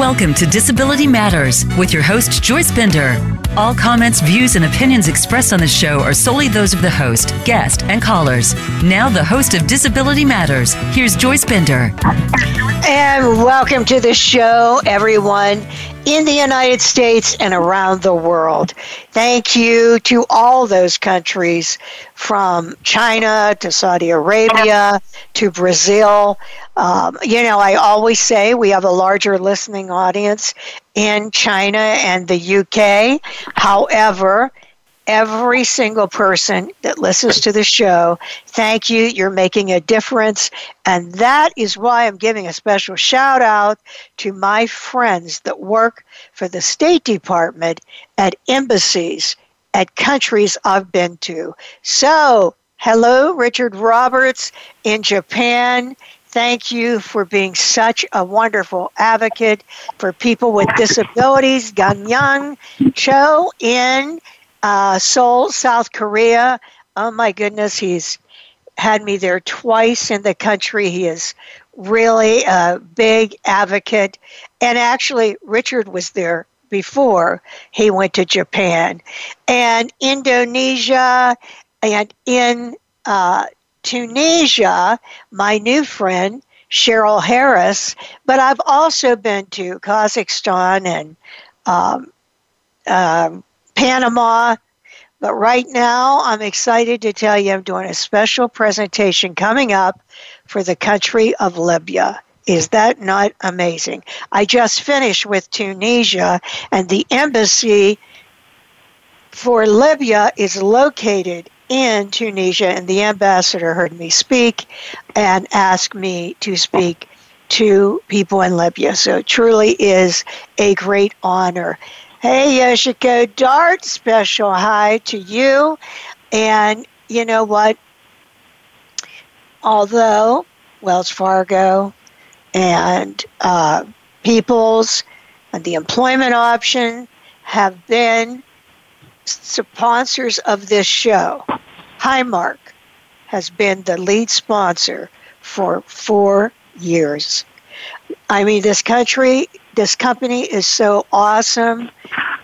Welcome to Disability Matters with your host, Joyce Bender. All comments, views, and opinions expressed on the show are solely those of the host, guest, and callers. Now the host of Disability Matters, here's Joyce Bender. And welcome to the show, everyone, in the United States and around the world. Thank you to all those countries, from China to Saudi Arabia to Brazil. I always say we have a larger listening audience in China and the UK. However, every single person that listens to the show, thank you. You're making a difference. And that is why I'm giving a special shout out to my friends that work for the State Department at embassies at countries I've been to. So, hello, Richard Roberts in Japan. Thank you for being such a wonderful advocate for people with disabilities. Gang Young Cho in Seoul, South Korea. Oh my goodness, he's had me there twice in the country. He is really a big advocate. And actually, Richard was there before he went to Japan. And Indonesia and in Tunisia, my new friend, Cheryl Harris. But I've also been to Kazakhstan and Panama. But right now, I'm excited to tell you I'm doing a special presentation coming up for the country of Libya. Is that not amazing? I just finished with Tunisia, and the embassy for Libya is located in Tunisia, and the ambassador heard me speak and asked me to speak to people in Libya. So it truly is a great honor. Hey, Yoshiko Dart, special hi to you. And you know what? Although Wells Fargo and People's and the Employment Option have been sponsors of this show, Highmark has been the lead sponsor for 4 years. I mean, this company is so awesome.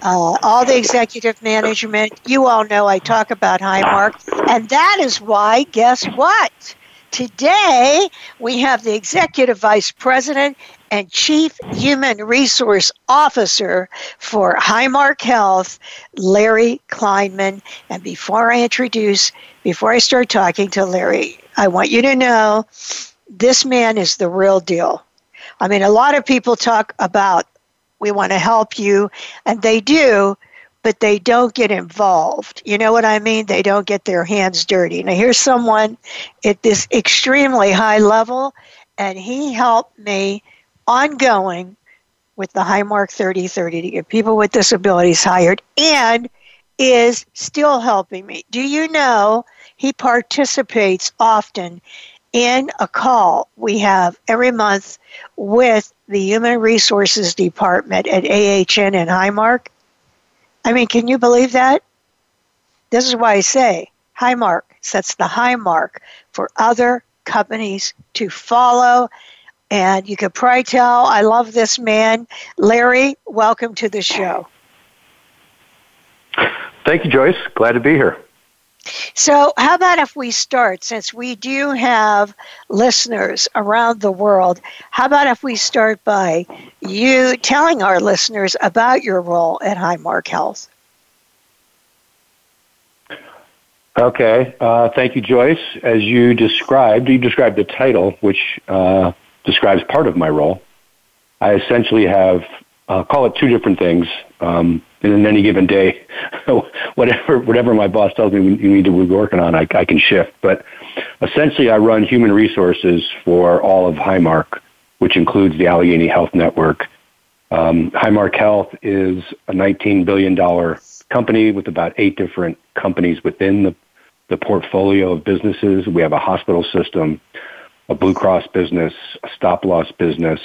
All the executive management, you all know I talk about Highmark, and that is why, guess what? Today, we have the Executive Vice President and Chief Human Resource Officer for Highmark Health, Larry Kleinman. And before I start talking to Larry, I want you to know this man is the real deal. I mean, a lot of people talk about we want to help you, and they do, but they don't get involved. You know what I mean? They don't get their hands dirty. Now, here's someone at this extremely high level, and he helped me ongoing with the Highmark 3030 to get people with disabilities hired, and is still helping me. Do you know he participates often in a call we have every month with the Human Resources Department at AHN and Highmark? I mean, can you believe that? This is why I say Highmark sets the high mark for other companies to follow. And you could probably tell I love this man. Larry, welcome to the show. Thank you, Joyce. Glad to be here. So how about if we start, since we do have listeners around the world, how about if we start by you telling our listeners about your role at Highmark Health? Okay. Thank you, Joyce. As you described the title, which describes part of my role. I essentially have, call it two different things. And in any given day, whatever my boss tells me we need to be working on, I can shift. But essentially, I run human resources for all of Highmark, which includes the Allegheny Health Network. Highmark Health is a $19 billion company with about 8 different companies within the portfolio of businesses. We have a hospital system, a Blue Cross business, a stop-loss business,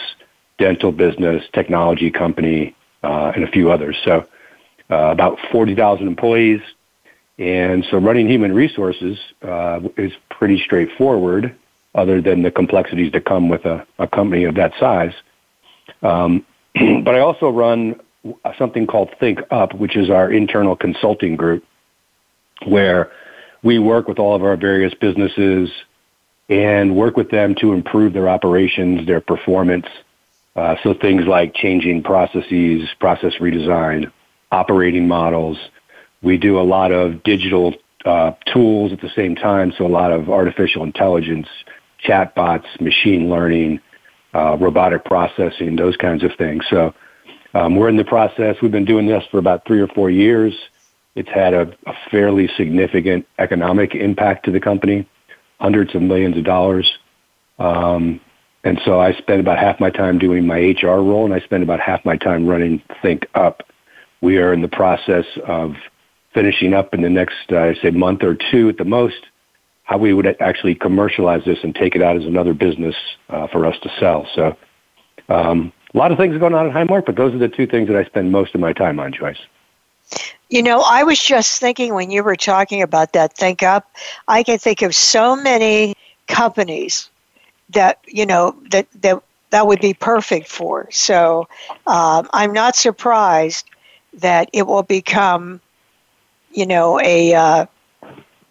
dental business, technology company, and a few others. So about 40,000 employees. And so running human resources is pretty straightforward, other than the complexities that come with a company of that size. But I also run something called Think Up, which is our internal consulting group, where we work with all of our various businesses and work with them to improve their operations, their performance. So things like changing processes, process redesign, operating models. We do a lot of digital tools at the same time, so a lot of artificial intelligence, chatbots, machine learning, robotic processing, those kinds of things. So we're in the process. We've been doing this for about 3 or 4 years. It's had a fairly significant economic impact to the company, hundreds of millions of dollars. And so I spend about half my time doing my HR role, and I spend about half my time running Think Up. We are in the process of finishing up in the next, month or two at the most, how we would actually commercialize this and take it out as another business for us to sell. So a lot of things are going on at Highmark, but those are the two things that I spend most of my time on, Joyce. You know, I was just thinking when you were talking about that Think Up, I can think of so many companies that, you know, that would be perfect for. So I'm not surprised that it will become, you know, a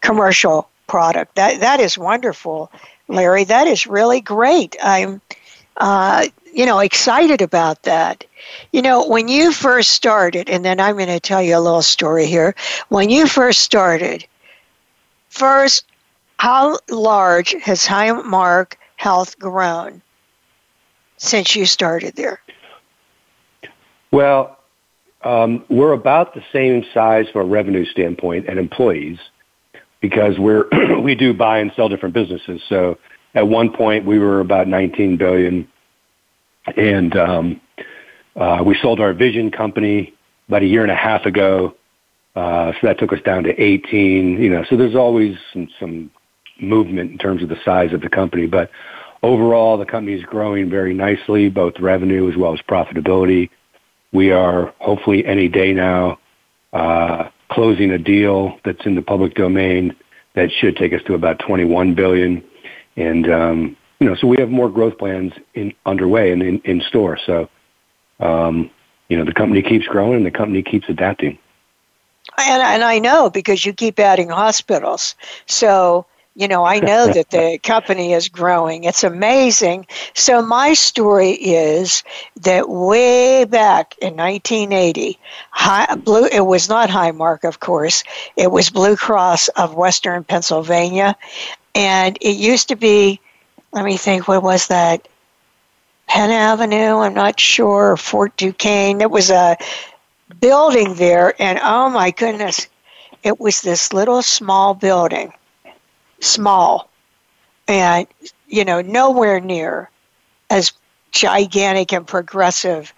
commercial product. That is wonderful, Larry. That is really great. I'm, excited about that. You know, when you first started, and then I'm going to tell you a little story here. When you first started, how large has Highmark Health grown since you started there? Well, we're about the same size from a revenue standpoint and employees, because we do buy and sell different businesses. So at one point we were about $19 billion, and we sold our vision company about 1.5 years ago. So that took us down to 18. You know, so there's always some movement in terms of the size of the company, but overall the company is growing very nicely, both revenue as well as profitability. We are hopefully any day now closing a deal that's in the public domain that should take us to about $21 billion. And, so we have more growth plans underway and in store. So, the company keeps growing and the company keeps adapting. And I know, because you keep adding hospitals. So, you know, I know that the company is growing. It's amazing. So my story is that way back in 1980, it was not Highmark, of course. It was Blue Cross of Western Pennsylvania. And it used to be, let me think, what was that? Penn Avenue, I'm not sure, Fort Duquesne. There was a building there, and oh my goodness, it was this little small building. Small, and, you know, nowhere near as gigantic and progressive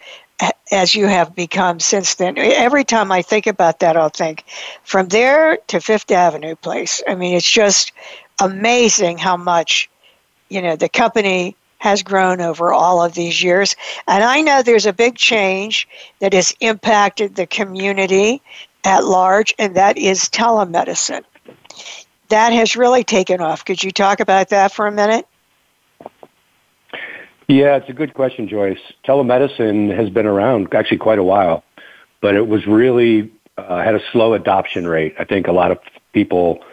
as you have become since then. Every time I think about that, I'll think from there to Fifth Avenue Place. I mean, it's just amazing how much, you know, the company has grown over all of these years. And I know there's a big change that has impacted the community at large, and that is telemedicine. That has really taken off. Could you talk about that for a minute? Yeah, it's a good question, Joyce. Telemedicine has been around actually quite a while, but it was really had a slow adoption rate. I think a lot of people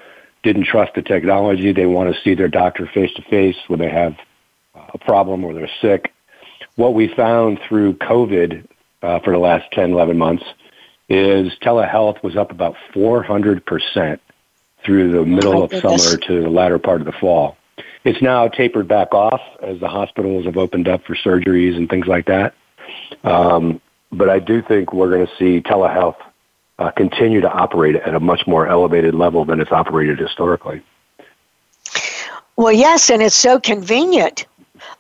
didn't trust the technology. They want to see their doctor face-to-face when they have a problem or they're sick. What we found through COVID for the last 10, 11 months is telehealth was up about 400%. Through the middle of summer to the latter part of the fall. It's now tapered back off as the hospitals have opened up for surgeries and things like that. But I do think we're going to see telehealth continue to operate at a much more elevated level than it's operated historically. Well, yes, and it's so convenient.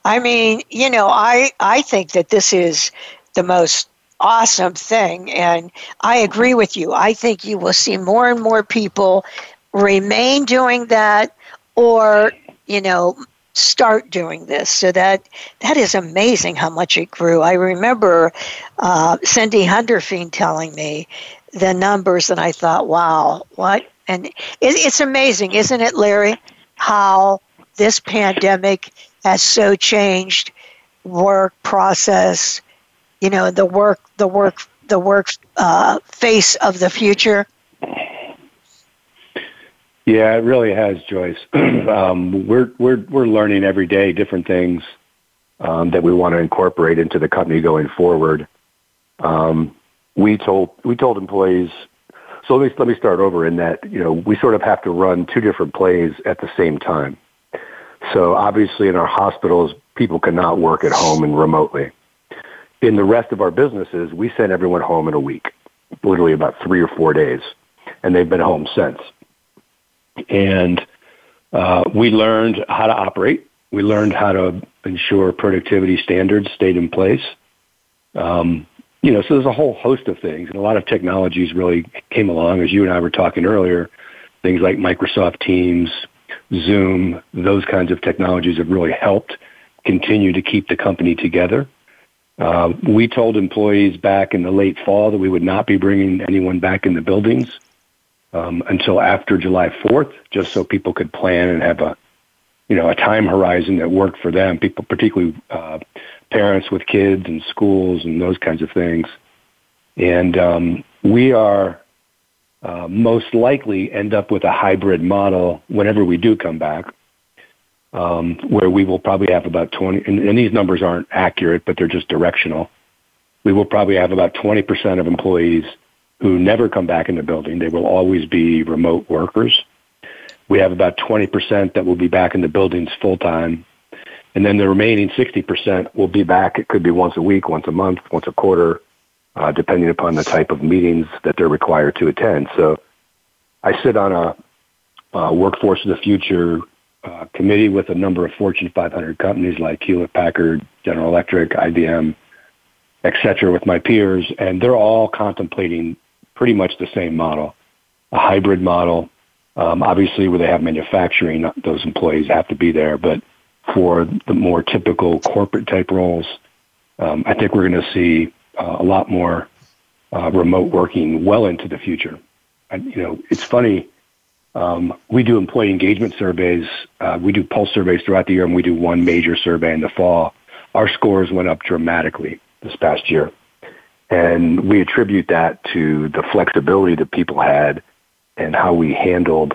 I mean, you know, I think that this is the most awesome thing, and I agree with you. I think you will see more and more people remain doing that, or, you know, start doing this. So that is amazing how much it grew. I remember Cindy Hunderfein telling me the numbers, and I thought, wow, what? And it's amazing, isn't it, Larry, how this pandemic has so changed work, process, you know, the work face of the future? Yeah, it really has, Joyce. We're learning every day different things that we want to incorporate into the company going forward. We told employees. So let me start over in that, you know, we sort of have to run two different plays at the same time. So obviously in our hospitals, people cannot work at home and remotely. In the rest of our businesses, we sent everyone home in a week, literally about 3 or 4 days, and they've been home since. And we learned how to operate. We learned how to ensure productivity standards stayed in place. You know, so there's a whole host of things, and a lot of technologies really came along, as you and I were talking earlier. Things like Microsoft Teams, Zoom, those kinds of technologies have really helped continue to keep the company together. We told employees back in the late fall that we would not be bringing anyone back in the buildings until after July 4th, just so people could plan and have a time horizon that worked for them. People, particularly parents with kids and schools and those kinds of things. And we are most likely end up with a hybrid model whenever we do come back, where we will probably have about 20, and these numbers aren't accurate, but they're just directional. We will probably have about 20% of employees who never come back in the building. They will always be remote workers. We have about 20% that will be back in the buildings full-time. And then the remaining 60% will be back. It could be once a week, once a month, once a quarter, depending upon the type of meetings that they're required to attend. So I sit on a Workforce of the Future committee with a number of Fortune 500 companies like Hewlett Packard, General Electric, IBM, et cetera, with my peers. And they're all contemplating pretty much the same model, a hybrid model. Obviously, where they have manufacturing, those employees have to be there. But for the more typical corporate-type roles, I think we're going to see a lot more remote working well into the future. And, you know, it's funny. We do employee engagement surveys. We do pulse surveys throughout the year, and we do one major survey in the fall. Our scores went up dramatically this past year. And we attribute that to the flexibility that people had and how we handled,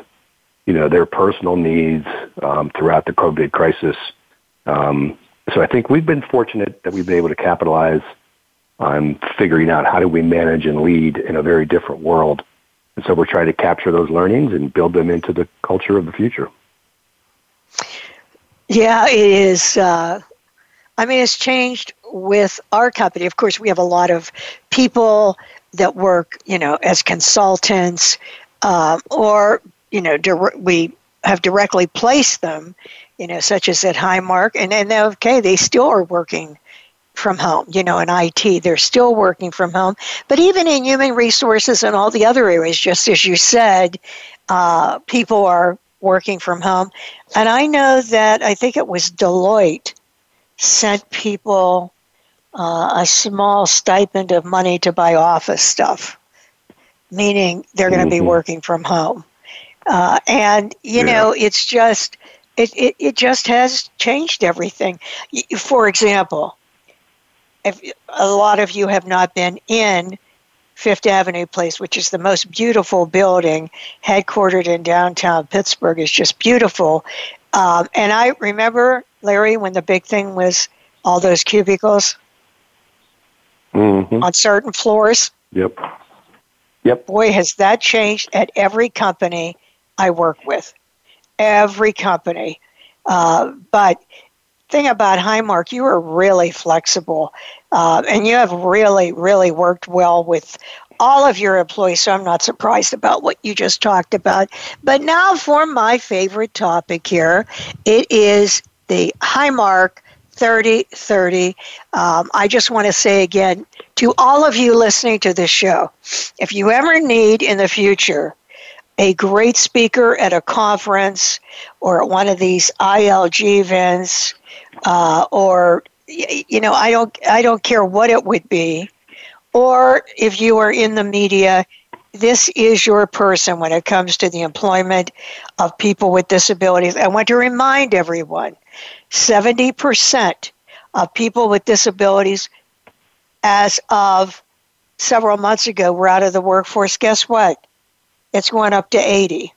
you know, their personal needs throughout the COVID crisis. So I think we've been fortunate that we've been able to capitalize on figuring out how do we manage and lead in a very different world. And so we're trying to capture those learnings and build them into the culture of the future. Yeah, it is. I mean, it's changed with our company. Of course, we have a lot of people that work, you know, as consultants, or, you know, we have directly placed them, you know, such as at Highmark. And okay, they still are working from home, you know, in IT. They're still working from home. But even in human resources and all the other areas, just as you said, people are working from home. And I know that I think it was Deloitte sent people a small stipend of money to buy office stuff, meaning they're going to be working from home. And, you know, it's just, it just has changed everything. For example, if a lot of you have not been in Fifth Avenue Place, which is the most beautiful building, headquartered in downtown Pittsburgh. It's just beautiful. And I remember, Larry, when the big thing was all those cubicles on certain floors. Yep. Yep. Boy, has that changed at every company I work with. Every company. But thing about Highmark, you are really flexible. And you have really, really worked well with all of your employees, so I'm not surprised about what you just talked about. But now for my favorite topic here, it is the Highmark 30/30. I just want to say again to all of you listening to this show, if you ever need in the future a great speaker at a conference or at one of these ILG events, or, you know, I don't care what it would be, or if you are in the media, this is your person when it comes to the employment of people with disabilities. I want to remind everyone, 70% of people with disabilities as of several months ago were out of the workforce, guess what? It's gone up to 80.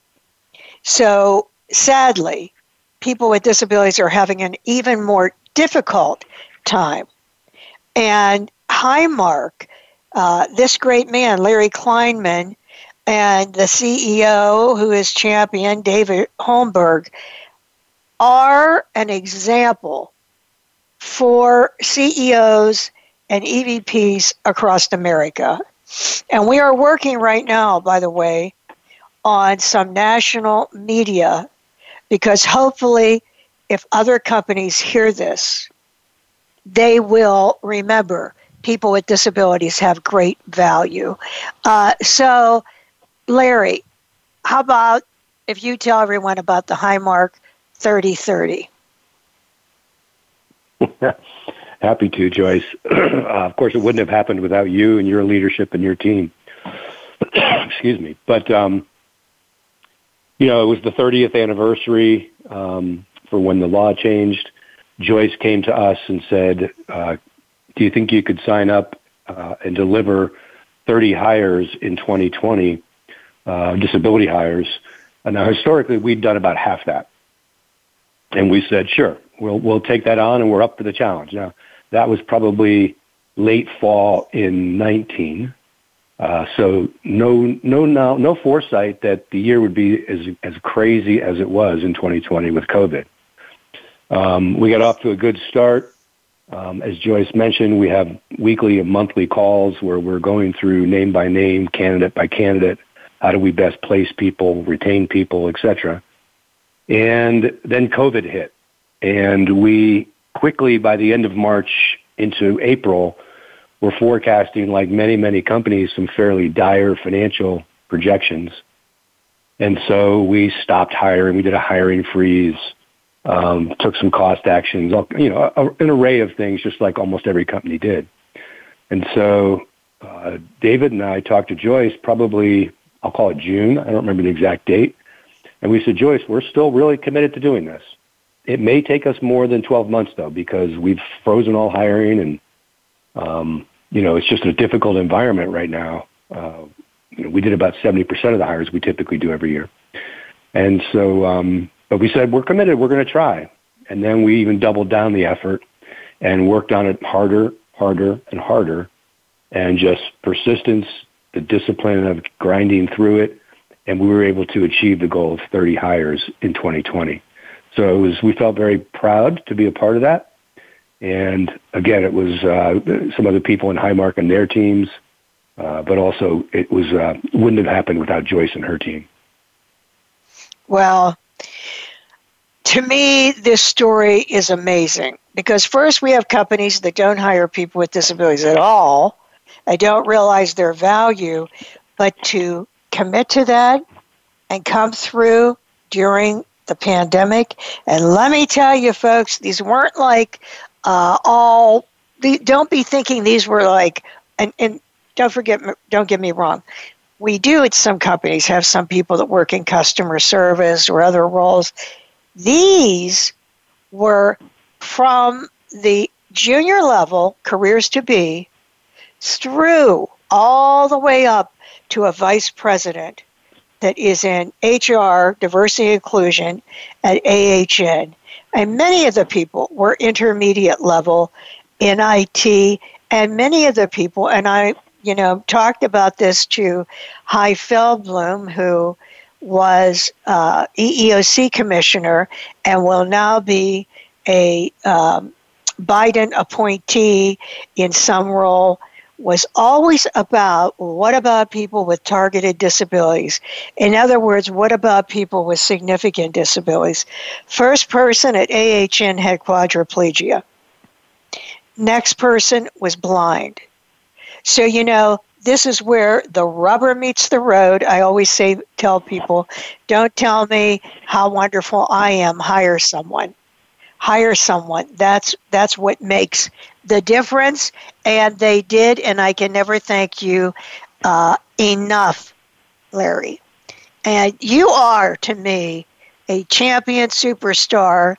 So sadly, people with disabilities are having an even more difficult time. And Highmark, this great man, Larry Kleinman, and the CEO who is champion, David Holmberg, are an example for CEOs and EVPs across America. And we are working right now, by the way, on some national media, because hopefully if other companies hear this, they will remember people with disabilities have great value. So, Larry, how about if you tell everyone about the Highmark 3030? Happy to, Joyce. Of course, it wouldn't have happened without you and your leadership and your team. Excuse me. But, you know, it was the 30th anniversary for when the law changed. Joyce came to us and said, do you think you could sign up and deliver 30 hires in 2020, disability hires? And now, historically, we'd done about half that. And we said, sure, we'll take that on, and we're up to the challenge. Now, that was probably late fall in 19. So no foresight that the year would be as crazy as it was in 2020 with COVID. We got off to a good start. As Joyce mentioned, we have weekly and monthly calls where we're going through name by name, candidate by candidate, how do we best place people, retain people, etc. And then COVID hit. And we quickly, by the end of March into April, were forecasting, like many, many companies, some fairly dire financial projections. And so we stopped hiring. We did a hiring freeze, took some cost actions, you know, an array of things, just like almost every company did. And so David and I talked to Joyce probably, I'll call it June. I don't remember the exact date. And we said, Joyce, we're still really committed to doing this. It may take us more than 12 months, though, because we've frozen all hiring, and, you know, it's just a difficult environment right now. You know, we did about 70% of the hires we typically do every year. And so, but we said, we're committed, we're going to try. And then we even doubled down the effort and worked on it harder. And just persistence, the discipline of grinding through it. And we were able to achieve the goal of 30 hires in 2020. So it was, we felt very proud to be a part of that. And again, it was some other people in Highmark and their teams, but also it was wouldn't have happened without Joyce and her team. Well, to me, this story is amazing, because first we have companies that don't hire people with disabilities at all. They don't realize their value, but to commit to that and come through during the pandemic. And let me tell you, folks, these weren't like don't be thinking these were like, and don't get me wrong. We do at some companies have some people that work in customer service or other roles. These were from the junior level, careers to be, through all the way up to a vice president that is in HR, diversity, inclusion, at AHN. And many of the people were intermediate level in IT, and many of the people, and I, you know, talked about this to Chai Feldblum, who was EEOC commissioner and will now be a Biden appointee in some role, was always about, what about people with targeted disabilities? In other words, what about people with significant disabilities? First person at AHN had quadriplegia. Next person was blind. So, you know, this is where the rubber meets the road. I always say, tell people, don't tell me how wonderful I am. Hire someone. Hire someone. That's what makes the difference, and they did, and I can never thank you enough, Larry. And you are, to me, a champion superstar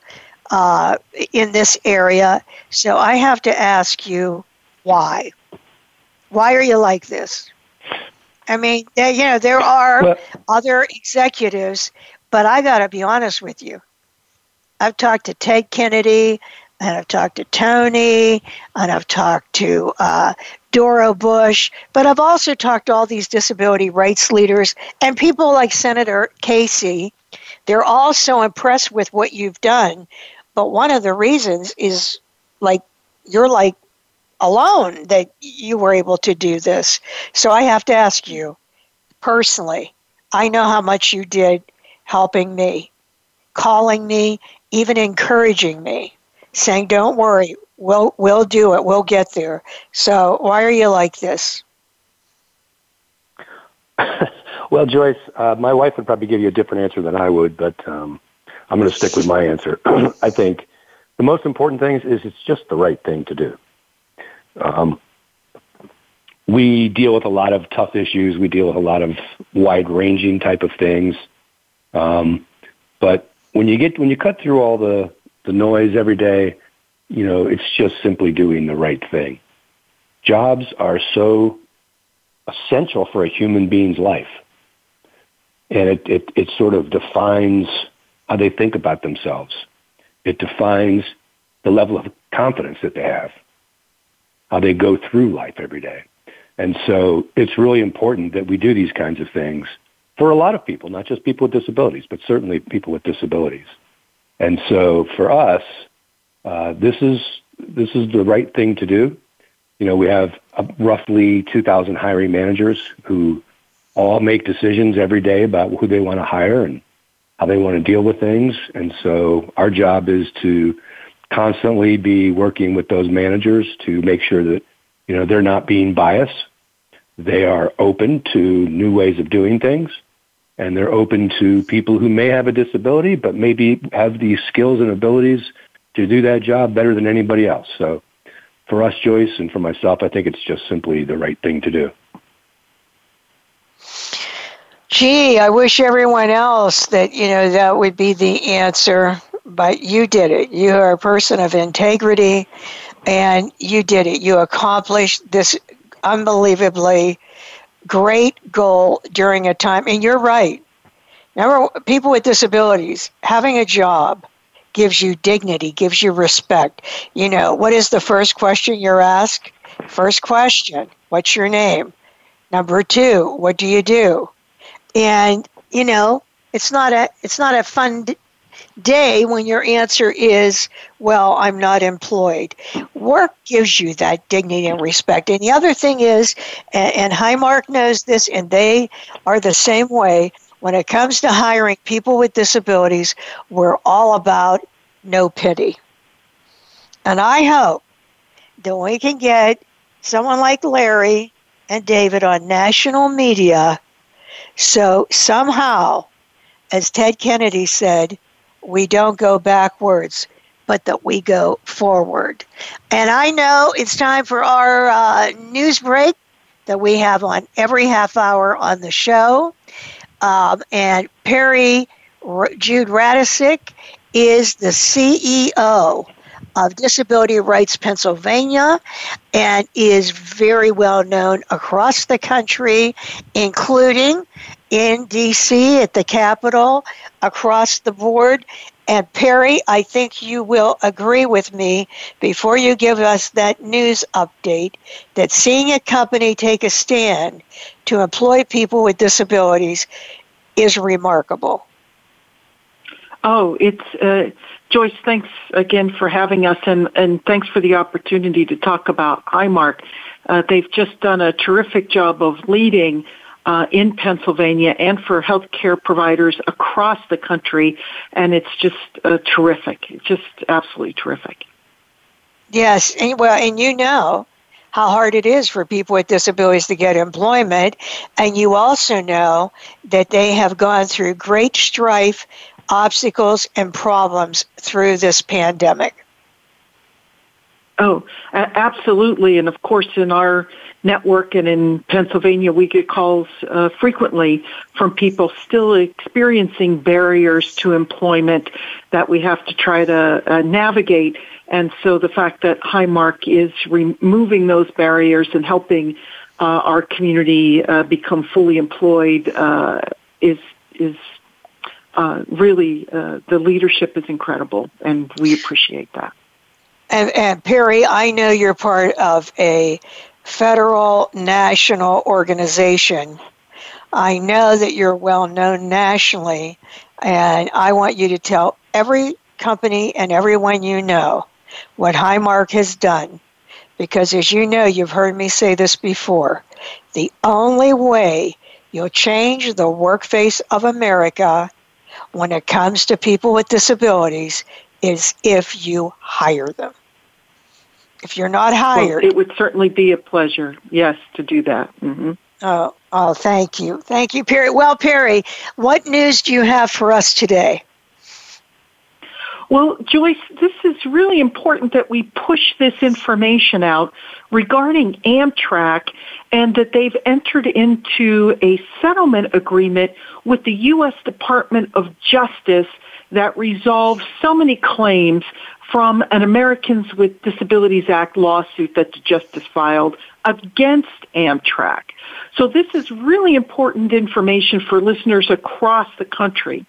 in this area, so I have to ask you why. Why are you like this? I mean, there are other executives, but I got to be honest with you. I've talked to Ted Kennedy, and I've talked to Tony, and I've talked to Dora Bush, but I've also talked to all these disability rights leaders and people like Senator Casey. They're all so impressed with what you've done, but one of the reasons is you're alone that you were able to do this. So I have to ask you personally, I know how much you did helping me, calling me, even encouraging me, saying, don't worry, we'll do it, we'll get there. So why are you like this? Well, Joyce, my wife would probably give you a different answer than I would, but I'm going to stick with my answer. I think the most important thing is it's just the right thing to do. We deal with a lot of tough issues. We deal with a lot of wide-ranging type of things. But when you cut through all the noise every day, it's just simply doing the right thing. Jobs are so essential for a human being's life. And it sort of defines how they think about themselves. It defines the level of confidence that they have, how they go through life every day. And so it's really important that we do these kinds of things for a lot of people, not just people with disabilities, but certainly people with disabilities. And so for us, this is the right thing to do. We have roughly 2,000 hiring managers who all make decisions every day about who they want to hire and how they want to deal with things. And so our job is to constantly be working with those managers to make sure that, they're not being biased. They are open to new ways of doing things, and they're open to people who may have a disability but maybe have the skills and abilities to do that job better than anybody else. So for us, Joyce, and for myself, I think it's just simply the right thing to do. Gee, I wish everyone else that, that would be the answer. But you did it. You are a person of integrity, and you did it. You accomplished this unbelievably great goal during a time. And you're right. Remember, people with disabilities, having a job gives you dignity, gives you respect. What is the first question you're asked? First question, what's your name? Number two, what do you do? And, it's not a fun day when your answer is, well, I'm not employed. Work gives you that dignity and respect. And the other thing is, and Highmark knows this, and they are the same way, when it comes to hiring people with disabilities, we're all about no pity. And I hope that we can get someone like Larry and David on national media, so somehow, as Ted Kennedy said, we don't go backwards, but that we go forward. And I know it's time for our news break that we have on every half hour on the show. And Perry Radisic is the CEO of Disability Rights Pennsylvania and is very well known across the country, including in D.C. at the Capitol, across the board. And Perry, I think you will agree with me before you give us that news update that seeing a company take a stand to employ people with disabilities is remarkable. Oh, it's Joyce, thanks again for having us, and thanks for the opportunity to talk about Highmark. They've just done a terrific job of leading in Pennsylvania and for healthcare providers across the country, and it's just terrific. It's just absolutely terrific. Yes, and you know how hard it is for people with disabilities to get employment, and you also know that they have gone through great strife, obstacles, and problems through this pandemic. Oh, absolutely. And of course, in our network and in Pennsylvania, we get calls frequently from people still experiencing barriers to employment that we have to try to navigate. And so the fact that Highmark is removing those barriers and helping our community become fully employed is really the leadership is incredible, and we appreciate that. And Perry, I know you're part of a federal national organization. I know that you're well known nationally, and I want you to tell every company and everyone you know what Highmark has done. Because as you know, you've heard me say this before, the only way you'll change the work face of America when it comes to people with disabilities is if you hire them. If you're not hired... Well, it would certainly be a pleasure, yes, to do that. Mm-hmm. Oh, thank you. Thank you, Perry. Well, Perry, what news do you have for us today? Well, Joyce, this is really important that we push this information out regarding Amtrak and that they've entered into a settlement agreement with the U.S. Department of Justice that resolves so many claims from an Americans with Disabilities Act lawsuit that the Justice filed against Amtrak. So this is really important information for listeners across the country.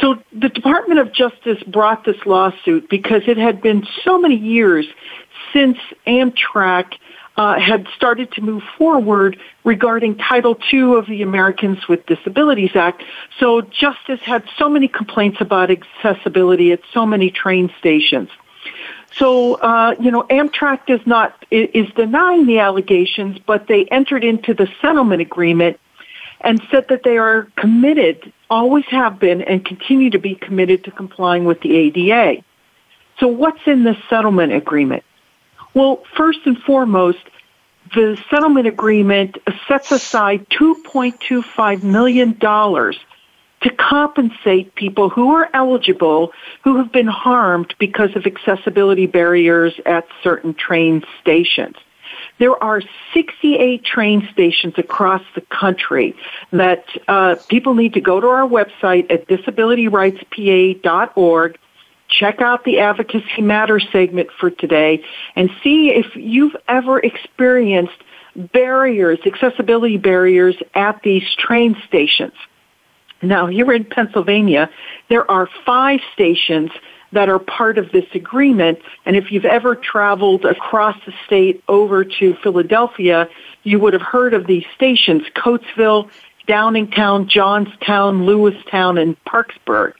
So the Department of Justice brought this lawsuit because it had been so many years since Amtrak had started to move forward regarding Title II of the Americans with Disabilities Act. So Justice had so many complaints about accessibility at so many train stations. So, Amtrak is denying the allegations, but they entered into the settlement agreement and said that they are committed, always have been, and continue to be committed to complying with the ADA. So what's in this settlement agreement? Well, first and foremost, the settlement agreement sets aside $2.25 million to compensate people who are eligible who have been harmed because of accessibility barriers at certain train stations. There are 68 train stations across the country that people need to go to our website at disabilityrightspa.org. Check out the Advocacy Matters segment for today and see if you've ever experienced barriers, accessibility barriers at these train stations. Now, here in Pennsylvania, there are 5 stations that are part of this agreement, and if you've ever traveled across the state over to Philadelphia, you would have heard of these stations, Coatesville, Downingtown, Johnstown, Lewistown, and Parkersburg.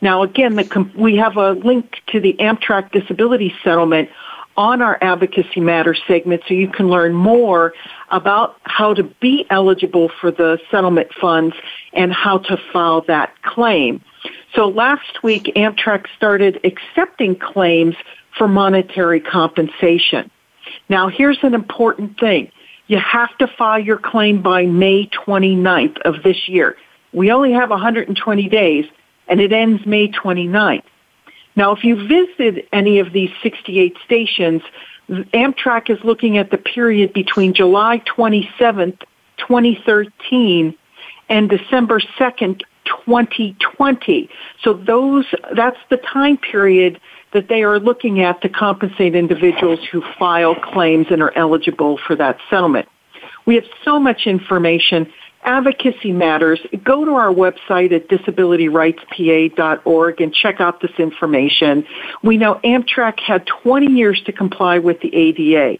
Now, again, we have a link to the Amtrak Disability Settlement on our Advocacy Matters segment, so you can learn more about how to be eligible for the settlement funds and how to file that claim. So last week, Amtrak started accepting claims for monetary compensation. Now, here's an important thing. You have to file your claim by May 29th of this year. We only have 120 days, and it ends May 29th. Now, if you visited any of these 68 stations, Amtrak is looking at the period between July 27th, 2013, and December 2nd, 2020. So that's the time period that they are looking at to compensate individuals who file claims and are eligible for that settlement. We have so much information. Advocacy Matters. Go to our website at disabilityrightspa.org and check out this information. We know Amtrak had 20 years to comply with the ADA.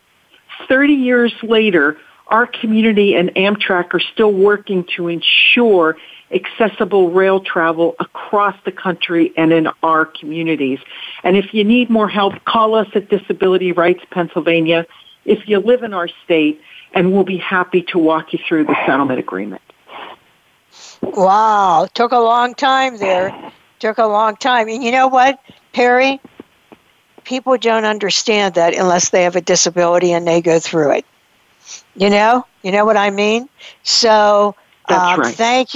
30 years later, our community and Amtrak are still working to ensure accessible rail travel across the country and in our communities. And if you need more help, call us at Disability Rights Pennsylvania if you live in our state, and we'll be happy to walk you through the settlement agreement. Wow, took a long time there. Took a long time. And you know what, Perry? People don't understand that unless they have a disability and they go through it. You know what I mean? So that's right. Thank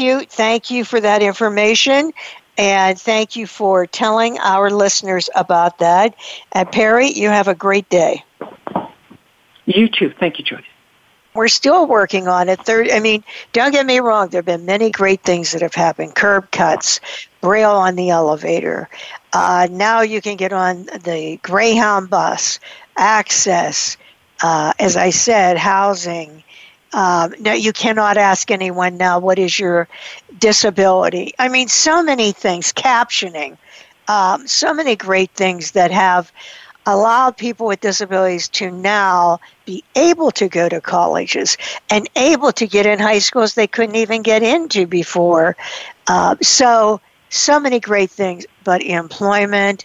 you for that information. And thank you for telling our listeners about that. And Perry, you have a great day. You too. Thank you, Joyce. We're still working on it. Don't get me wrong. There have been many great things that have happened. Curb cuts, Braille on the elevator. Now you can get on the Greyhound bus, access, as I said, housing. No, you cannot ask anyone now, what is your disability? I mean, so many things, captioning, so many great things that have allowed people with disabilities to now be able to go to colleges and able to get in high schools they couldn't even get into before. So many great things, but employment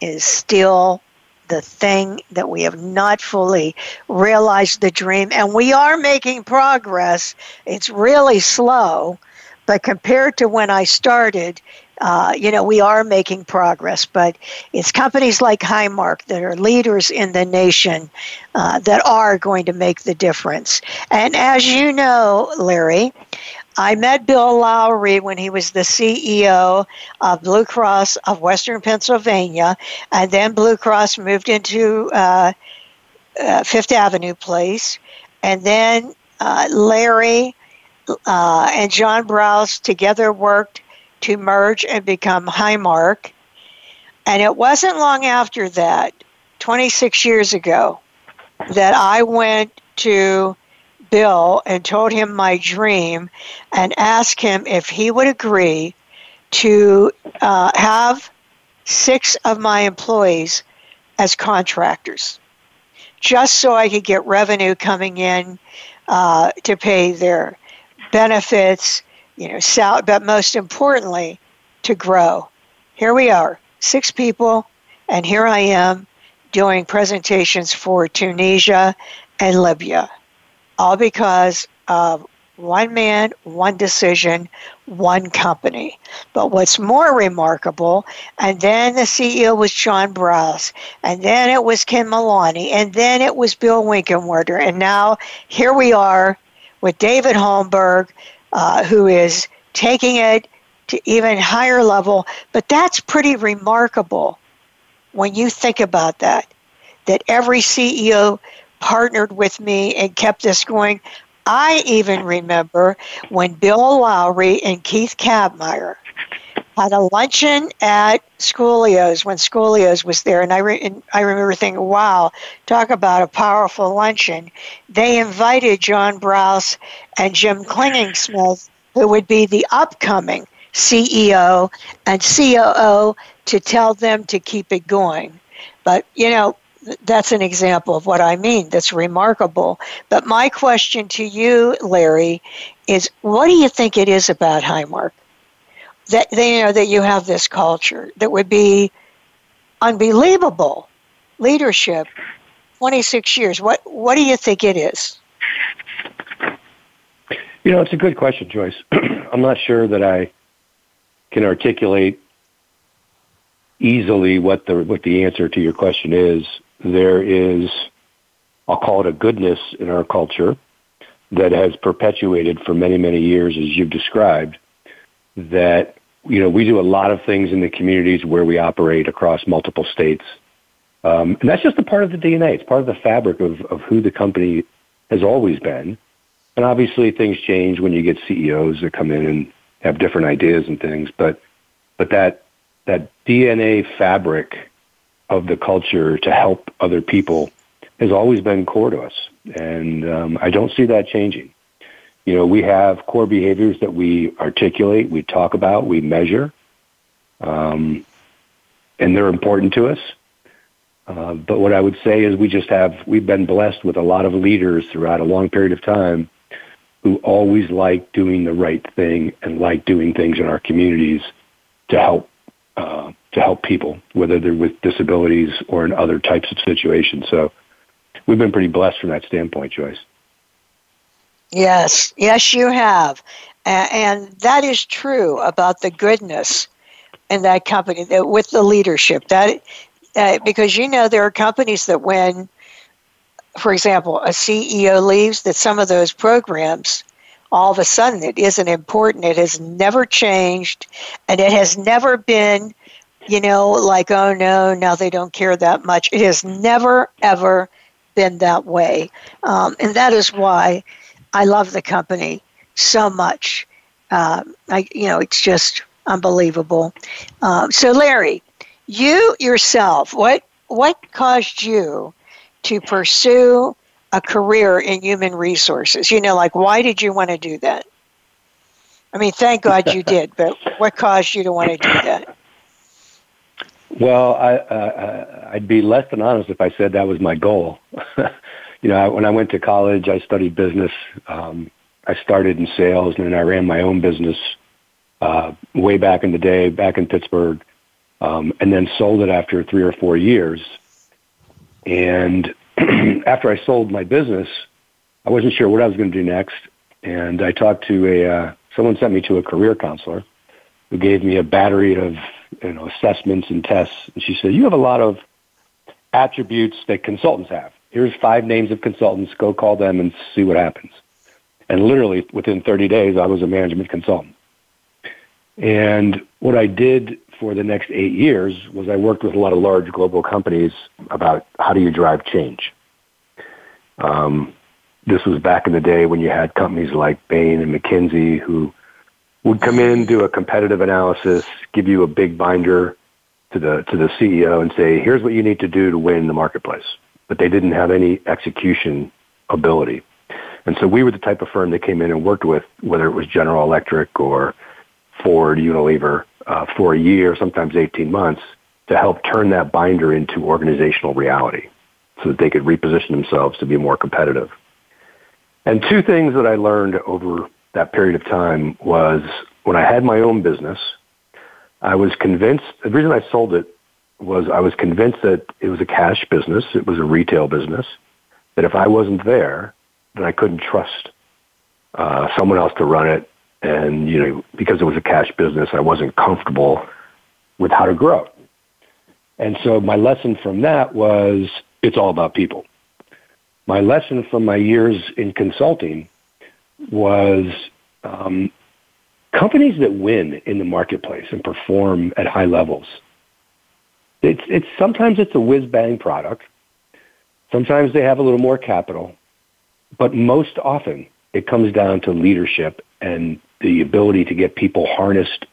is still the thing that we have not fully realized the dream. And we are making progress. It's really slow, but compared to when I started, we are making progress, but it's companies like Highmark that are leaders in the nation that are going to make the difference. And as you know, Larry, I met Bill Lowry when he was the CEO of Blue Cross of Western Pennsylvania, and then Blue Cross moved into Fifth Avenue Place, and then Larry and John Brouse together worked to merge and become Highmark. And it wasn't long after that, 26 years ago, that I went to Bill and told him my dream and asked him if he would agree to have 6 of my employees as contractors, just so I could get revenue coming in to pay their benefits, but most importantly, to grow. Here we are, 6 people, and here I am doing presentations for Tunisia and Libya, all because of one man, one decision, one company. But what's more remarkable, and then the CEO was John Brouse, and then it was Ken Maloney, and then it was Bill Winkenwerder, and now here we are with David Holmberg, who is taking it to even higher level. But that's pretty remarkable when you think about that every CEO partnered with me and kept this going. I even remember when Bill Lowry and Keith Kabmeyer had a luncheon at Schoolio's when Schoolio's was there, and I remember thinking, wow, talk about a powerful luncheon. They invited John Brouse and Jim Klingensmith, who would be the upcoming CEO and COO, to tell them to keep it going. But, that's an example of what I mean. That's remarkable. But my question to you, Larry, is what do you think it is about Highmark that that you have this culture that would be unbelievable leadership, 26 years. What do you think it is? It's a good question, Joyce. I'm not sure that I can articulate easily what the answer to your question is. There is, I'll call it, a goodness in our culture that has perpetuated for many, many years, as you've described, that we do a lot of things in the communities where we operate across multiple states. And that's just a part of the DNA. It's part of the fabric of who the company has always been. And obviously things change when you get CEOs that come in and have different ideas and things. But that DNA fabric of the culture to help other people has always been core to us. And I don't see that changing. We have core behaviors that we articulate, we talk about, we measure, and they're important to us. But what I would say is we've been blessed with a lot of leaders throughout a long period of time who always like doing the right thing and like doing things in our communities to help people, whether they're with disabilities or in other types of situations. So we've been pretty blessed from that standpoint, Joyce. Yes, you have. And that is true about the goodness in that company with the leadership. That because, there are companies that when, for example, a CEO leaves, that some of those programs all of a sudden it isn't important. It has never changed, and it has never been, you know, like, oh, no, now they don't care that much. It has never, ever been that way. And that is why I love the company so much. It's just unbelievable. So, Larry, you yourself, what caused you to pursue a career in human resources? You know, like, why did you want to do that? I mean, thank God you did, but what caused you to want to do that? Well, I'd be less than honest if I said that was my goal. You know, when I went to college, I studied business. I started in sales, and then I ran my own business way back in the day, back in Pittsburgh, and then sold it after 3 or 4 years. And after I sold my business, I wasn't sure what I was going to do next. And I talked to someone sent me to a career counselor who gave me a battery of, you know, assessments and tests. And she said, you have a lot of attributes that consultants have. Here's 5 names of consultants. Go call them and see what happens. And literally within 30 days, I was a management consultant. And what I did for the next 8 years was I worked with a lot of large global companies about how do you drive change. This was back in the day when you had companies like Bain and McKinsey who would come in, do a competitive analysis, give you a big binder to the CEO and say, here's what you need to do to win the marketplace. But they didn't have any execution ability. And so we were the type of firm that came in and worked with, whether it was General Electric or Ford, Unilever, for a year, sometimes 18 months, to help turn that binder into organizational reality so that they could reposition themselves to be more competitive. And 2 things that I learned over that period of time was when I had my own business, I was convinced, the reason I sold it was I was convinced that it was a cash business, it was a retail business, that if I wasn't there, then I couldn't trust someone else to run it. And, you know, because it was a cash business, I wasn't comfortable with how to grow. And so my lesson from that was it's all about people. My lesson from my years in consulting was companies that win in the marketplace and perform at high levels. It's sometimes it's a whiz-bang product. Sometimes they have a little more capital. But most often it comes down to leadership and the ability to get people harnessed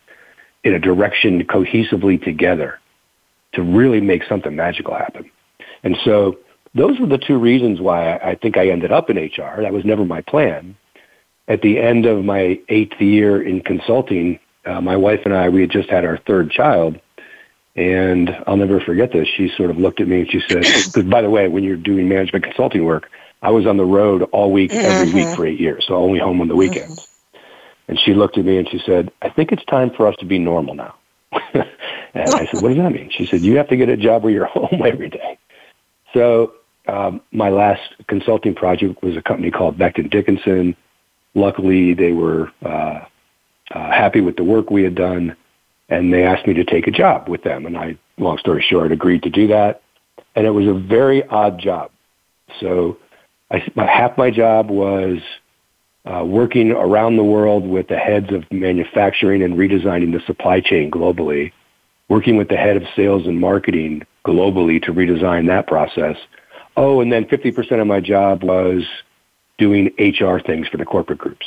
in a direction cohesively together to really make something magical happen. And so those were the 2 reasons why I think I ended up in HR. That was never my plan. At the end of my 8th year in consulting, my wife and I, we had just had our 3rd child. And I'll never forget this. She sort of looked at me and she said, by the way, when you're doing management consulting work, I was on the road all week, every week for 8 years, so only home on the weekends. And she looked at me and she said, I think it's time for us to be normal now. And I said, what does that mean? She said, you have to get a job where you're home every day. So my last consulting project was a company called Becton Dickinson. Luckily, they were happy with the work we had done, and they asked me to take a job with them. And I, long story short, agreed to do that. And it was a very odd job. So half my job was working around the world with the heads of manufacturing and redesigning the supply chain globally, working with the head of sales and marketing globally to redesign that process. Oh, and then 50% of my job was doing HR things for the corporate groups.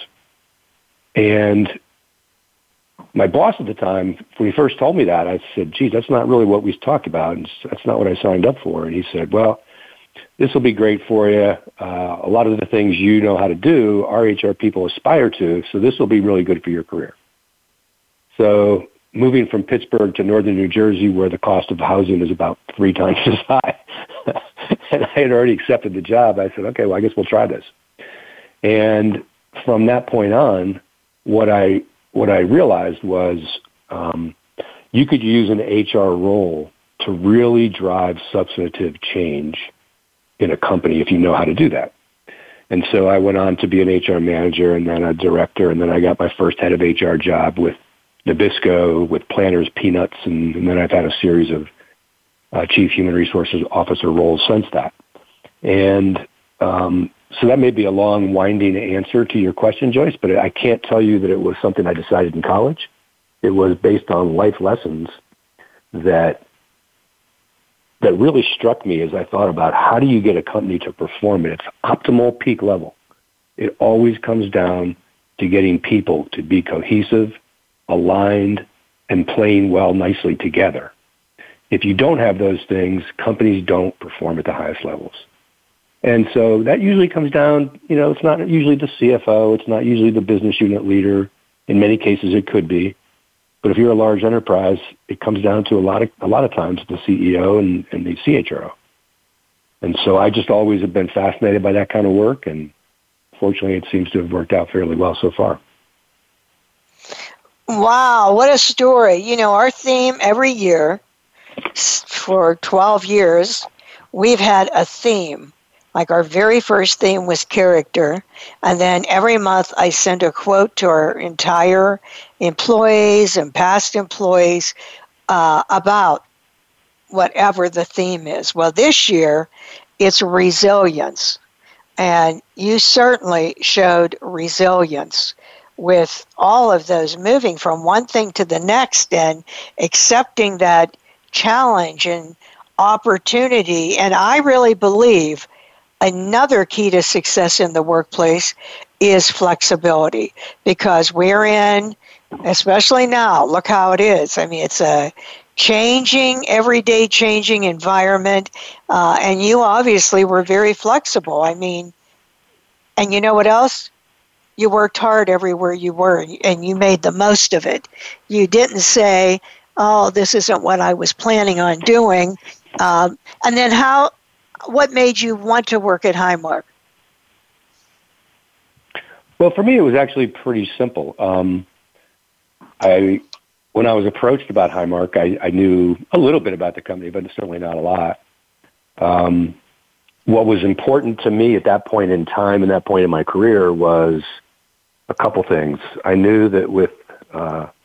And my boss at the time, when he first told me that, I said, geez, that's not really what we talked about, and that's not what I signed up for. And he said, well, this will be great for you. A lot of the things you know how to do, our HR people aspire to, so this will be really good for your career. So moving from Pittsburgh to northern New Jersey, where the cost of housing is about 3 times as high, and I had already accepted the job, I said, okay, well, I guess we'll try this. And from that point on, what I realized was you could use an HR role to really drive substantive change in a company if you know how to do that. And so I went on to be an HR manager and then a director, and then I got my first head of HR job with Nabisco, with Planters Peanuts, and then I've had a series of chief human resources officer roles since that. And So that may be a long, winding answer to your question, Joyce, but I can't tell you that it was something I decided in college. It was based on life lessons that really struck me as I thought about how do you get a company to perform at its optimal peak level. It always comes down to getting people to be cohesive, aligned, and playing well nicely together. If you don't have those things, companies don't perform at the highest levels. And so that usually comes down, you know, it's not usually the CFO, it's not usually the business unit leader. In many cases, it could be. But if you're a large enterprise, it comes down to a lot of times the CEO and the CHRO. And so I just always have been fascinated by that kind of work, and fortunately, it seems to have worked out fairly well so far. Wow, what a story. You know, our theme every year for 12 years, we've had a theme. Like our very first theme was character, and then every month I send a quote to our entire employees and past employees about whatever the theme is. Well, this year it's resilience, and you certainly showed resilience with all of those moving from one thing to the next and accepting that challenge and opportunity. And I really believe another key to success in the workplace is flexibility, because we're in, especially now, look how it is. I mean, it's a changing, everyday changing environment, and you obviously were very flexible. I mean, and you know what else? You worked hard everywhere you were, and you made the most of it. You didn't say, oh, this isn't what I was planning on doing. And then what made you want to work at Highmark? Well, for me, it was actually pretty simple. When I was approached about Highmark, I knew a little bit about the company, but certainly not a lot. What was important to me at that point in time and that point in my career was a couple things. I knew that with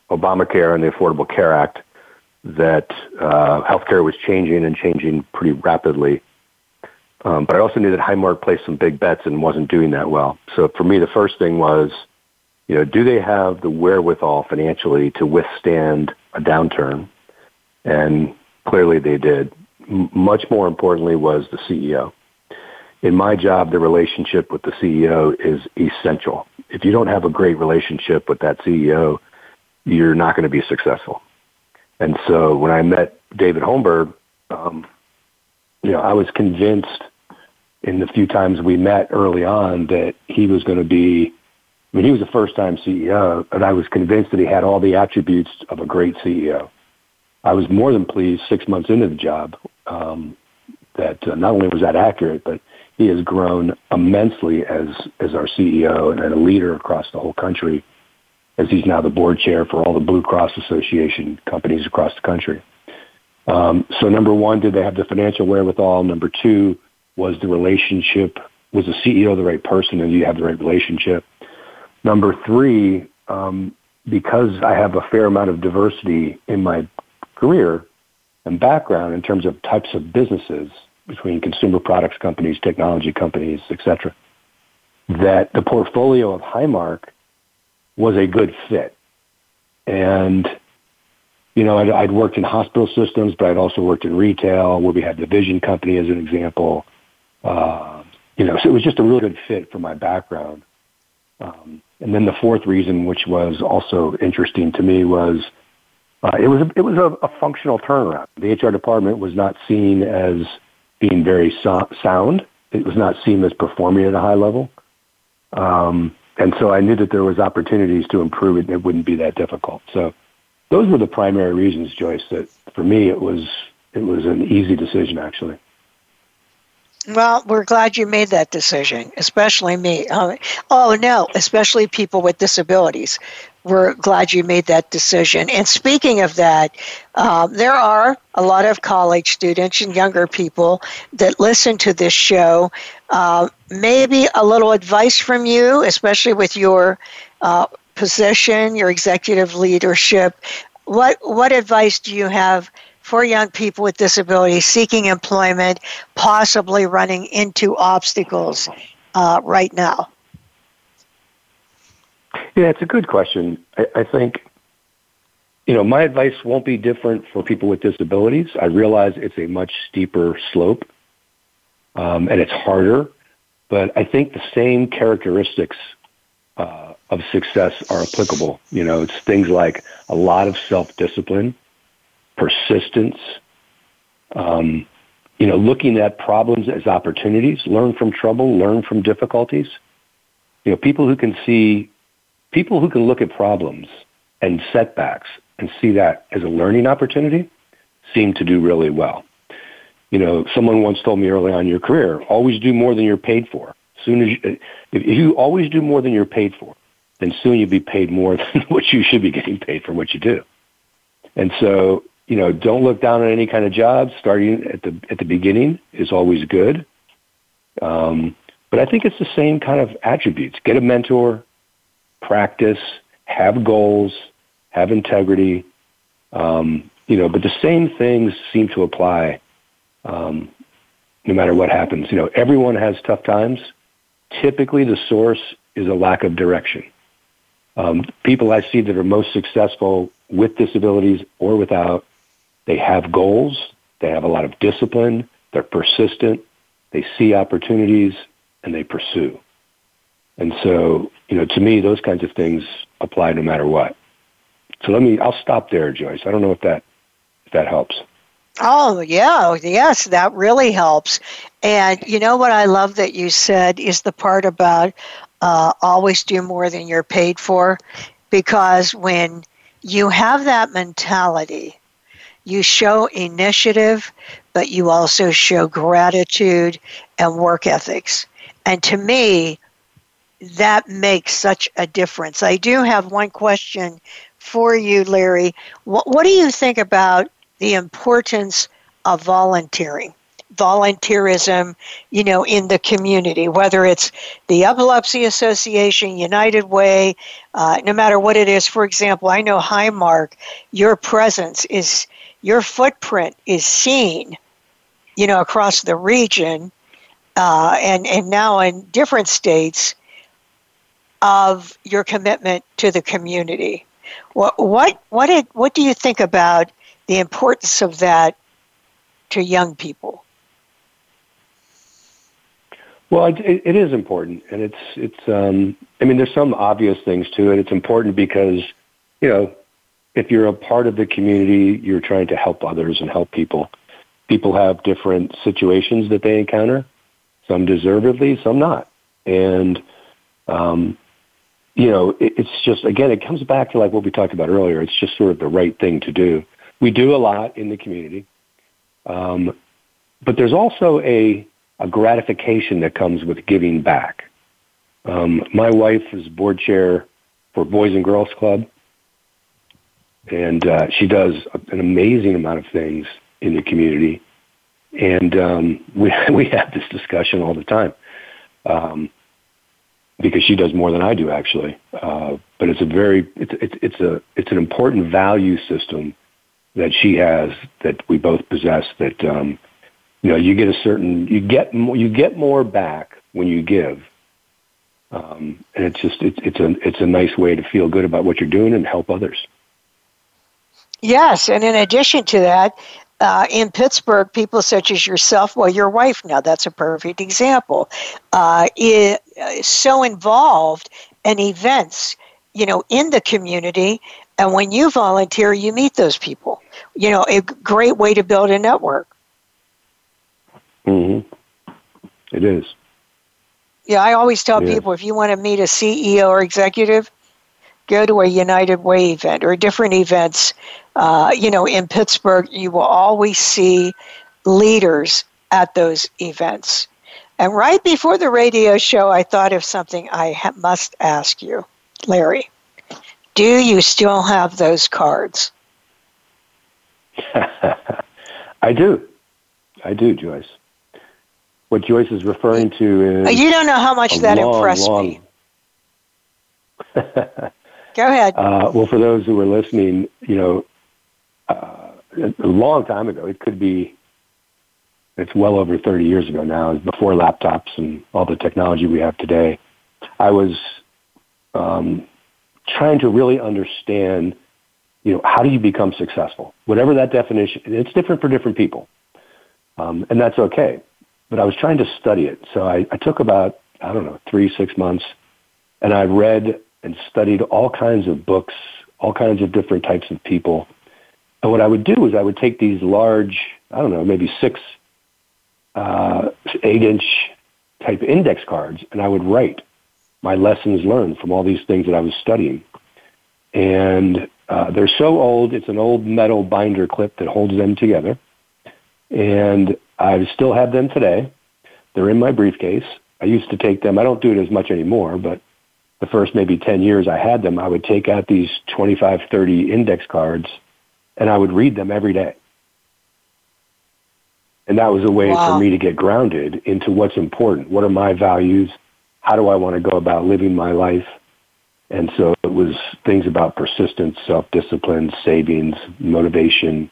Obamacare and the Affordable Care Act, that healthcare was changing and changing pretty rapidly. But I also knew that Highmark placed some big bets and wasn't doing that well. So for me, the first thing was, you know, do they have the wherewithal financially to withstand a downturn? And clearly they did. Much more importantly was the CEO. In my job, the relationship with the CEO is essential. If you don't have a great relationship with that CEO, you're not going to be successful. And so when I met David Holmberg, you know, I was convinced in the few times we met early on that he was going to be, I mean, he was a first-time CEO, and I was convinced that he had all the attributes of a great CEO. I was more than pleased 6 months into the job that not only was that accurate, but he has grown immensely as our CEO and a leader across the whole country, as he's now the board chair for all the Blue Cross Association companies across the country. So number one, did they have the financial wherewithal? Number two, was the CEO the right person, and do you have the right relationship? Number three, because I have a fair amount of diversity in my career and background in terms of types of businesses between consumer products companies, technology companies, etc., that the portfolio of Highmark was a good fit. And you know, I'd worked in hospital systems, but I'd also worked in retail, where we had the Vision Company as an example. You know, so it was just a really good fit for my background. And then the fourth reason, which was also interesting to me, was it was a functional turnaround. The HR department was not seen as being very sound. It was not seen as performing at a high level. And so I knew that there was opportunities to improve it, and it wouldn't be that difficult. So those were the primary reasons, Joyce, that for me it was an easy decision, actually. Well, we're glad you made that decision, especially me. Especially people with disabilities. We're glad you made that decision. And speaking of that, there are a lot of college students and younger people that listen to this show. Maybe a little advice from you, especially with your position, your executive leadership. What advice do you have for young people with disabilities seeking employment, possibly running into obstacles right now? Yeah, it's a good question. I think, you know, my advice won't be different for people with disabilities. I realize it's a much steeper slope, and it's harder, but I think the same characteristics of success are applicable. You know, it's things like a lot of self-discipline, persistence, you know, looking at problems as opportunities, learn from trouble, learn from difficulties. You know, people who can look at problems and setbacks and see that as a learning opportunity seem to do really well. You know, someone once told me early on in your career, always do more than you're paid for. If you always do more than you're paid for, then soon you'll be paid more than what you should be getting paid for what you do. And so, you know, don't look down on any kind of job. Starting at the beginning is always good. But I think it's the same kind of attributes. Get a mentor, practice, have goals, have integrity. You know, but the same things seem to apply no matter what happens. You know, everyone has tough times. Typically, the source is a lack of direction. People I see that are most successful with disabilities or without, they have goals, they have a lot of discipline, they're persistent, they see opportunities, and they pursue. And so, you know, to me, those kinds of things apply no matter what. So I'll stop there, Joyce. I don't know if that helps. Oh, yeah. Yes, that really helps. And you know what I love that you said is the part about always do more than you're paid for, because when you have that mentality, you show initiative, but you also show gratitude and work ethics. And to me, that makes such a difference. I do have one question for you, Larry. What do you think about the importance of volunteerism, you know, in the community, whether it's the Epilepsy Association, United Way, no matter what it is? For example, I know Highmark, your footprint is seen, you know, across the region and now in different states of your commitment to the community. What do you think about the importance of that to young people? Well, it is important, and it's there's some obvious things to it. It's important because, you know, if you're a part of the community, you're trying to help others and help people. People have different situations that they encounter, some deservedly, some not. And, you know, it's just, again, it comes back to like what we talked about earlier. It's just sort of the right thing to do. We do a lot in the community, but there's also a gratification that comes with giving back. My wife is board chair for Boys and Girls Club, and she does an amazing amount of things in the community, and we have this discussion all the time because she does more than I do, actually. But it's a very it's an important value system that she has, that we both possess, that, you know, you get more back when you give. And it's just, it's a nice way to feel good about what you're doing and help others. Yes. And in addition to that, in Pittsburgh, people such as yourself, well, your wife now, that's a perfect example, is so involved in events, you know, in the community. And when you volunteer, you meet those people. You know, a great way to build a network. Mm-hmm. It is. Yeah, I always tell people, if you want to meet a CEO or executive, go to a United Way event or different events. You know, in Pittsburgh, you will always see leaders at those events. And right before the radio show, I thought of something I must ask you, Larry. Do you still have those cards? I do, Joyce. What Joyce is referring to is... You don't know how much that impressed me. Go ahead. Well, for those who were listening, you know, a long time ago, it could be it's well over 30 years ago now, before laptops and all the technology we have today, I was trying to really understand, you know, how do you become successful? Whatever that definition, it's different for different people, and that's okay. But I was trying to study it. So I took about, I don't know, 3-6 months, and I read and studied all kinds of books, all kinds of different types of people. And what I would do is I would take these large, I don't know, maybe 6, 8-inch type index cards, and I would write my lessons learned from all these things that I was studying. And they're so old, it's an old metal binder clip that holds them together. And I still have them today. They're in my briefcase. I used to take them. I don't do it as much anymore, but the first maybe 10 years I had them, I would take out these 25, 30 index cards, and I would read them every day. And that was a way for me to get grounded into what's important. What are my values? How do I want to go about living my life? And so it was things about persistence, self-discipline, savings, motivation,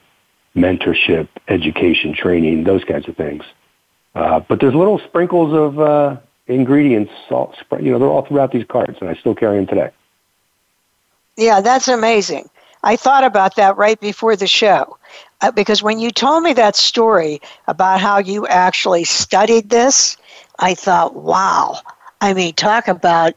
mentorship, education, training, those kinds of things. But there's little sprinkles of ingredients, salt, you know, they're all throughout these cards, and I still carry them today. Yeah, that's amazing. I thought about that right before the show, because when you told me that story about how you actually studied this, I thought, wow. I mean, talk about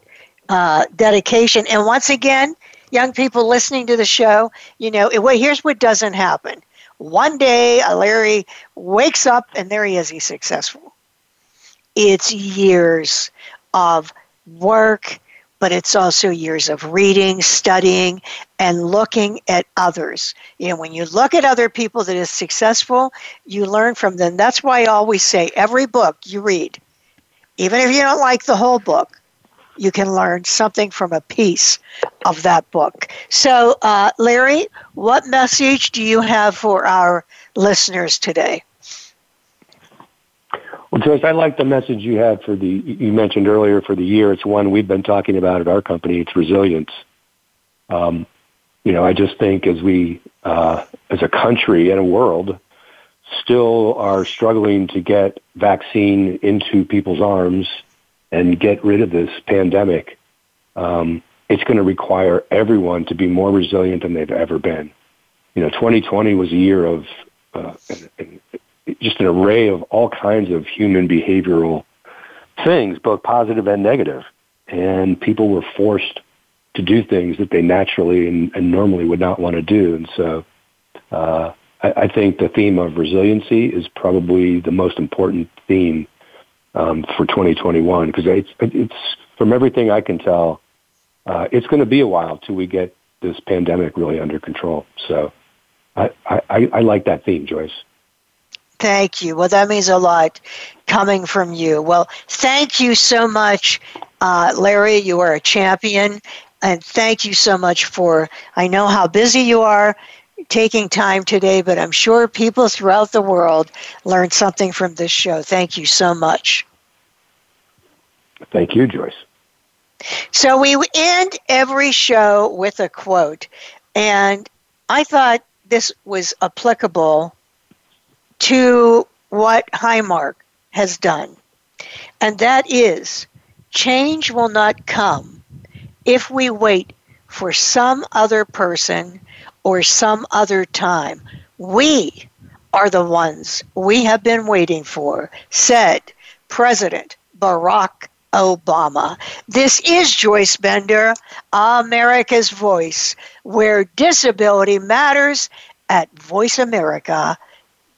dedication. And once again, young people listening to the show, you know, here's what doesn't happen. One day, Larry wakes up, and there he is. He's successful. It's years of work, but it's also years of reading, studying, and looking at others. You know, when you look at other people that is successful, you learn from them. That's why I always say every book you read, even if you don't like the whole book, you can learn something from a piece of that book. So, Larry, what message do you have for our listeners today? Well, Joyce, I like the message you had you mentioned earlier for the year. It's one we've been talking about at our company. It's resilience. You know, I just think as we, as a country and a world, still are struggling to get vaccine into people's arms and get rid of this pandemic, it's going to require everyone to be more resilient than they've ever been. You know, 2020 was a year of just an array of all kinds of human behavioral things, both positive and negative. And people were forced to do things that they naturally and normally would not want to do. And so I think the theme of resiliency is probably the most important theme for 2021, because it's from everything I can tell, it's going to be a while till we get this pandemic really under control. So I like that theme, Joyce. Thank you. Well, that means a lot coming from you. Well, thank you so much, Larry. You are a champion, and thank you so much for, I know how busy you are, taking time today, but I'm sure people throughout the world learned something from this show. Thank you so much. Thank you, Joyce. So we end every show with a quote, and I thought this was applicable to what Highmark has done, and that is, change will not come if we wait for some other person or some other time. We are the ones we have been waiting for, said President Barack Obama. This is Joyce Bender, America's Voice, where disability matters, at voiceamerica.com.